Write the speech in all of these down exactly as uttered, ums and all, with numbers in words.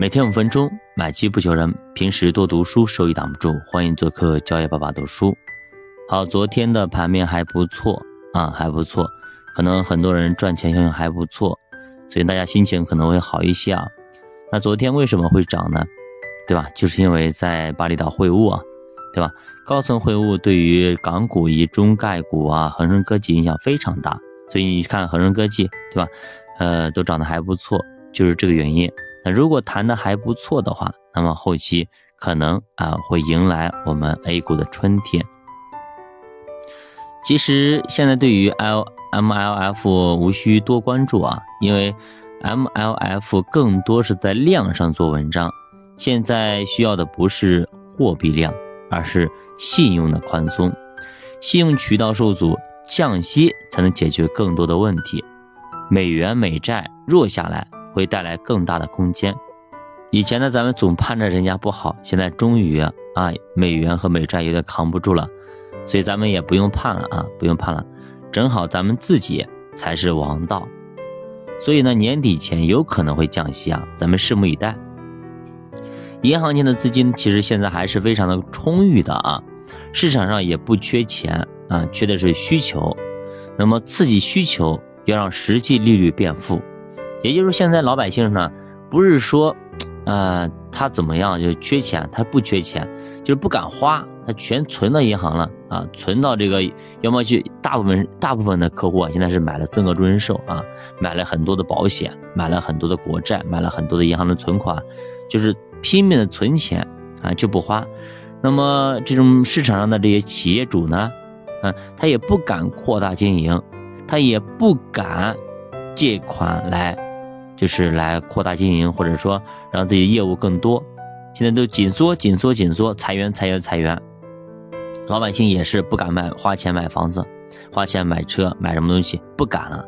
每天五分钟，买机不求人，平时多读书，收益挡不住。欢迎做客教育爸爸读书。好，昨天的盘面还不错啊，还不错，可能很多人赚钱效应还不错，所以大家心情可能会好一些啊。那昨天为什么会涨呢？对吧？就是因为在巴厘岛会晤啊，对吧？高层会晤对于港股以中概股啊、恒生科技影响非常大，所以你看恒生科技，对吧？呃，都涨得还不错，就是这个原因。那如果谈得还不错的话，那么后期可能啊会迎来我们 A 股的春天。其实现在对于 M L F 无需多关注啊，因为 M L F 更多是在量上做文章，现在需要的不是货币量，而是信用的宽松，信用渠道受阻，降息才能解决更多的问题。美元美债弱下来会带来更大的空间。以前呢，咱们总盼着人家不好，现在终于啊，美元和美债有点扛不住了，所以咱们也不用盼了啊，不用盼了，正好咱们自己才是王道。所以呢，年底前有可能会降息啊，咱们拭目以待。银行间的资金其实现在还是非常的充裕的啊，市场上也不缺钱啊，缺的是需求。那么刺激需求，要让实际利率变负。也就是现在老百姓呢，不是说呃，他怎么样就缺钱，他不缺钱，就是不敢花，他全存到银行了啊，存到这个，要么去大部分大部分的客户啊，现在是买了增额终身寿啊，买了很多的保险，买了很多的国债，买了很多的银行的存款，就是拼命的存钱啊，就不花。那么这种市场上的这些企业主呢，啊，他也不敢扩大经营，他也不敢借款来，就是来扩大经营，或者说让自己业务更多。现在都紧缩紧缩紧缩，裁员裁员裁员。老百姓也是不敢买，花钱买房子，花钱买车，买什么东西不敢了。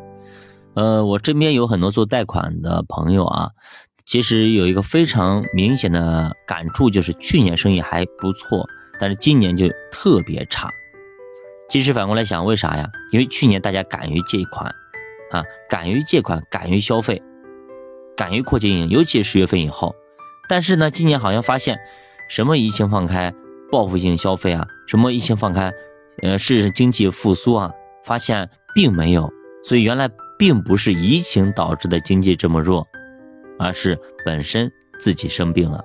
呃，我身边有很多做贷款的朋友啊，其实有一个非常明显的感触，就是去年生意还不错，但是今年就特别差。其实反过来想，为啥呀？因为去年大家敢于借款啊，敢于借款，敢于消费，敢于扩经营，尤其十月份以后。但是呢，今年好像发现什么疫情放开报复性消费啊，什么疫情放开呃，是经济复苏啊，发现并没有。所以原来并不是疫情导致的经济这么弱，而是本身自己生病了。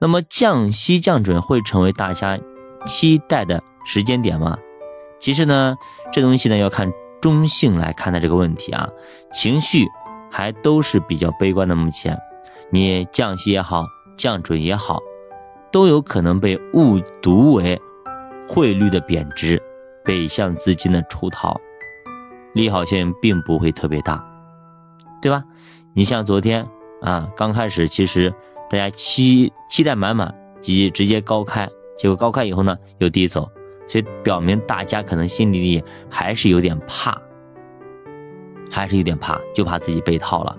那么降息降准会成为大家期待的时间点吗？其实呢，这东西呢要看中性来看待这个问题啊，情绪还都是比较悲观的。目前你降息也好，降准也好，都有可能被误读为汇率的贬值，北向资金的出逃，利好效应并不会特别大，对吧？你像昨天啊，刚开始其实大家期期待满满，直直接高开，结果高开以后呢又低走，所以表明大家可能心里里还是有点怕，还是有点怕，就怕自己被套了。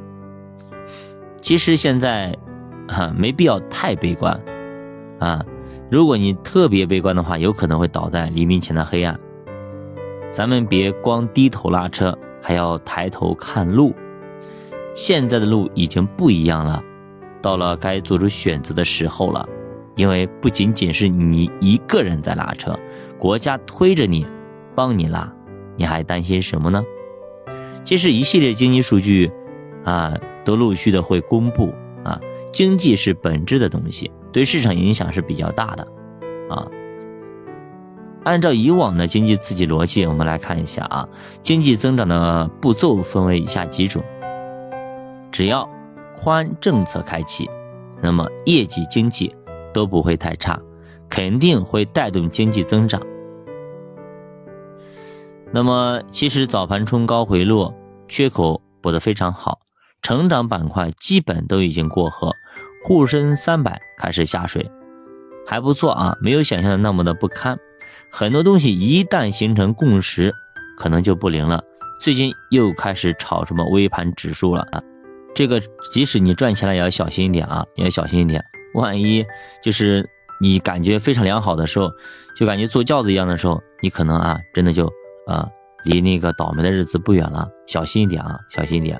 其实现在啊，没必要太悲观啊。如果你特别悲观的话，有可能会倒在黎明前的黑暗。咱们别光低头拉车，还要抬头看路。现在的路已经不一样了，到了该做出选择的时候了。因为不仅仅是你一个人在拉车，国家推着你，帮你拉，你还担心什么呢？其实一系列经济数据啊，都陆续的会公布啊。经济是本质的东西，对市场影响是比较大的啊。按照以往的经济刺激逻辑，我们来看一下啊，经济增长的步骤分为以下几种：只要宽政策开启，那么业绩经济都不会太差，肯定会带动经济增长。那么其实早盘冲高回落，缺口补得非常好，成长板块基本都已经过河，沪深三百开始下水，还不错啊，没有想象的那么的不堪。很多东西一旦形成共识，可能就不灵了。最近又开始炒什么微盘指数了啊，这个即使你赚钱了也要小心一点啊，也要小心一点。万一就是你感觉非常良好的时候，就感觉坐轿子一样的时候，你可能啊真的就啊离那个倒霉的日子不远了，小心一点啊，小心一点。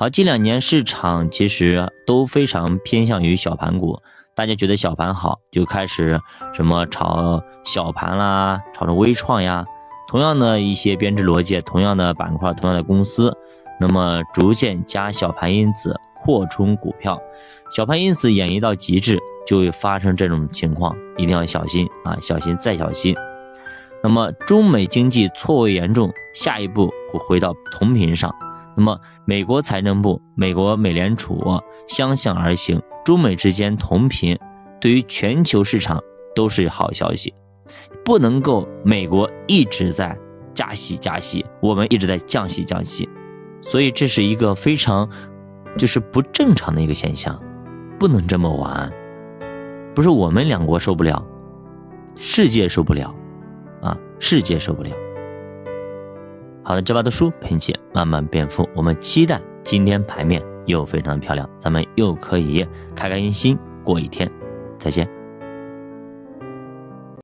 好，近两年市场其实都非常偏向于小盘股，大家觉得小盘好，就开始什么炒小盘啦，炒着微创呀，同样的一些编制逻辑，同样的板块，同样的公司，那么逐渐加小盘因子扩充股票，小盘因子演绎到极致，就会发生这种情况，一定要小心啊，小心再小心。那么中美经济错位严重，下一步会回到同频上。那么美国财政部、美国美联储相向而行，中美之间同频，对于全球市场都是好消息。不能够美国一直在加息加息，我们一直在降息降息，所以这是一个非常就是不正常的一个现象，不能这么玩。不是我们两国受不了，世界受不了啊，世界受不了。好的，这把的书陪你慢慢变富，我们期待今天牌面又非常的漂亮，咱们又可以开开心心过一天，再见。